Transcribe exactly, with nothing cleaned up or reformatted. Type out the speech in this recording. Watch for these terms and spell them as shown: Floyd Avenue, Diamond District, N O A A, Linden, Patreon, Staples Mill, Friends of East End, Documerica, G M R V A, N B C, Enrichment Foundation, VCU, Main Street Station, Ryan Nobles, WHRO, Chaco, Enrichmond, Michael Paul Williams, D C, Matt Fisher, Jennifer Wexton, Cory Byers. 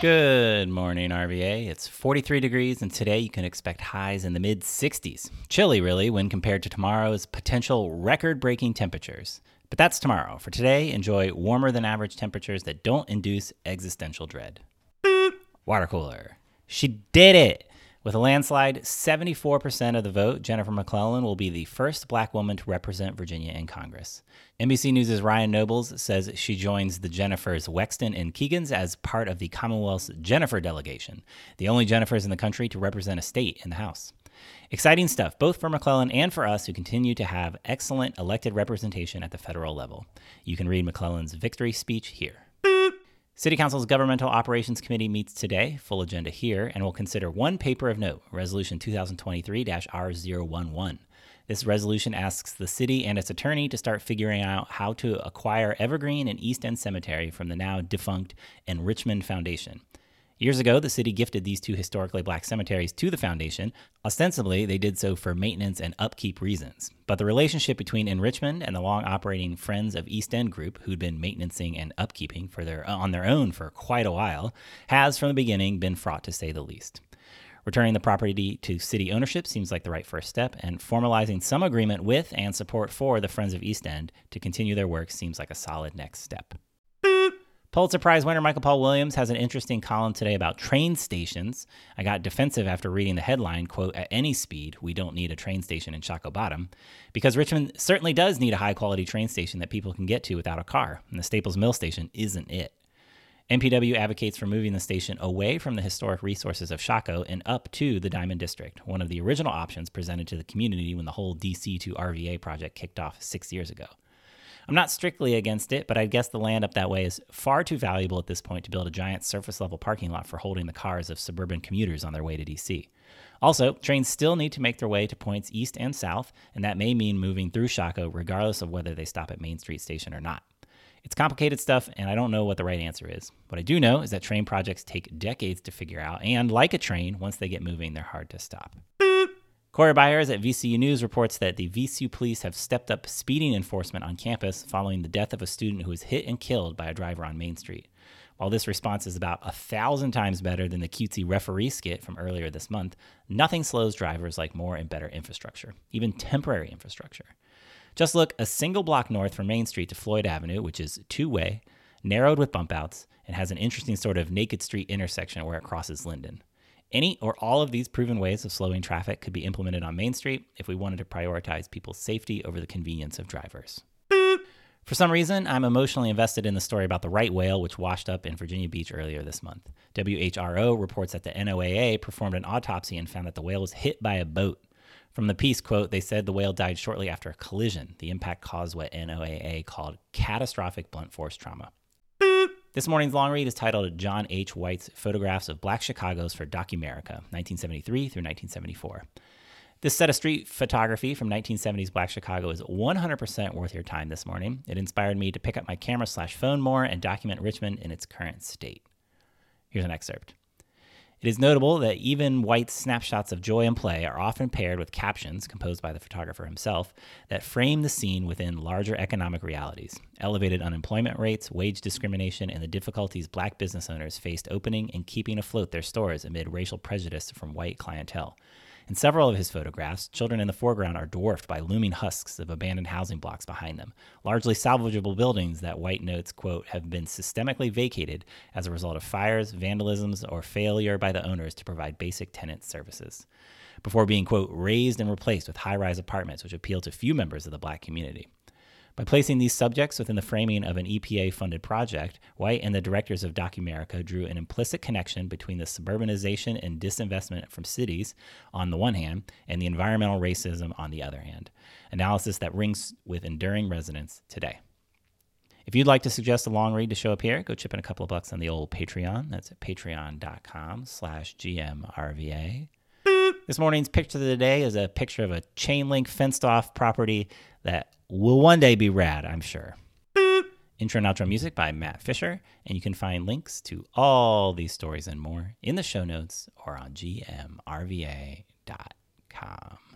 Good morning, R V A. It's forty-three degrees, and today you can expect highs in the mid sixties. Chilly, really, when compared to tomorrow's potential record-breaking temperatures. But that's tomorrow. For today, enjoy warmer-than-average temperatures that don't induce existential dread. Boop. Water cooler. She did it! With a landslide, seventy-four percent of the vote, Jennifer McClellan will be the first black woman to represent Virginia in Congress. N B C News' Ryan Nobles says she joins the Jennifers Wexton and Keegans as part of the Commonwealth's Jennifer delegation, the only Jennifers in the country to represent a state in the House. Exciting stuff, both for McClellan and for us who continue to have excellent elected representation at the federal level. You can read McClellan's victory speech here. City Council's Governmental Operations Committee meets today, full agenda here, and will consider one paper of note, Resolution twenty twenty-three R zero eleven. This resolution asks the city and its attorney to start figuring out how to acquire Evergreen and East End Cemetery from the now defunct Enrichment Foundation. Years ago, the city gifted these two historically black cemeteries to the foundation. Ostensibly, they did so for maintenance and upkeep reasons. But the relationship between Enrichmond and the long-operating Friends of East End group, who'd been maintenancing and upkeeping for their, on their own for quite a while, has from the beginning been fraught to say the least. Returning the property to city ownership seems like the right first step, and formalizing some agreement with and support for the Friends of East End to continue their work seems like a solid next step. Pulitzer Prize winner Michael Paul Williams has an interesting column today about train stations. I got defensive after reading the headline, quote, "At any speed, we don't need a train station in Shockoe Bottom," because Richmond certainly does need a high-quality train station that people can get to without a car, and the Staples Mill station isn't it. N P W advocates for moving the station away from the historic resources of Chaco and up to the Diamond District, one of the original options presented to the community when the whole D C to R V A project kicked off six years ago. I'm not strictly against it, but I guess the land up that way is far too valuable at this point to build a giant surface-level parking lot for holding the cars of suburban commuters on their way to D C. Also, trains still need to make their way to points east and south, and that may mean moving through Chaco regardless of whether they stop at Main Street Station or not. It's complicated stuff, and I don't know what the right answer is. What I do know is that train projects take decades to figure out, and like a train, once they get moving, they're hard to stop. Cory Byers at V C U News reports that the V C U police have stepped up speeding enforcement on campus following the death of a student who was hit and killed by a driver on Main Street. While this response is about a thousand times better than the cutesy referee skit from earlier this month, nothing slows drivers like more and better infrastructure, even temporary infrastructure. Just look a single block north from Main Street to Floyd Avenue, which is two-way, narrowed with bump outs, and has an interesting sort of naked street intersection where it crosses Linden. Any or all of these proven ways of slowing traffic could be implemented on Main Street if we wanted to prioritize people's safety over the convenience of drivers. For some reason, I'm emotionally invested in the story about the right whale which washed up in Virginia Beach earlier this month. W H R O reports that the N O A A performed an autopsy and found that the whale was hit by a boat. From the piece, quote, "They said the whale died shortly after a collision. The impact caused what N O A A called catastrophic blunt force trauma." This morning's long read is titled John H. White's Photographs of Black Chicagos for Documerica, nineteen seventy-three through nineteen seventy-four. This set of street photography from nineteen seventies Black Chicago is one hundred percent worth your time this morning. It inspired me to pick up my camera slash phone more and document Richmond in its current state. Here's an excerpt. "It is notable that even White's snapshots of joy and play are often paired with captions, composed by the photographer himself, that frame the scene within larger economic realities, elevated unemployment rates, wage discrimination, and the difficulties black business owners faced opening and keeping afloat their stores amid racial prejudice from white clientele. In several of his photographs, children in the foreground are dwarfed by looming husks of abandoned housing blocks behind them, largely salvageable buildings that White notes, quote, "have been systemically vacated as a result of fires, vandalisms, or failure by the owners to provide basic tenant services, before being, quote, raised and replaced with high-rise apartments which appeal to few members of the black community. By placing these subjects within the framing of an E P A-funded project, White and the directors of Documerica drew an implicit connection between the suburbanization and disinvestment from cities on the one hand and the environmental racism on the other hand, analysis that rings with enduring resonance today." If you'd like to suggest a long read to show up here, go chip in a couple of bucks on the old Patreon. That's at patreon.com slash GMRVA. This morning's picture of the day is a picture of a chain link fenced off property that will one day be rad, I'm sure. Beep. Intro and outro music by Matt Fisher, and you can find links to all these stories and more in the show notes or on G M R V A dot com.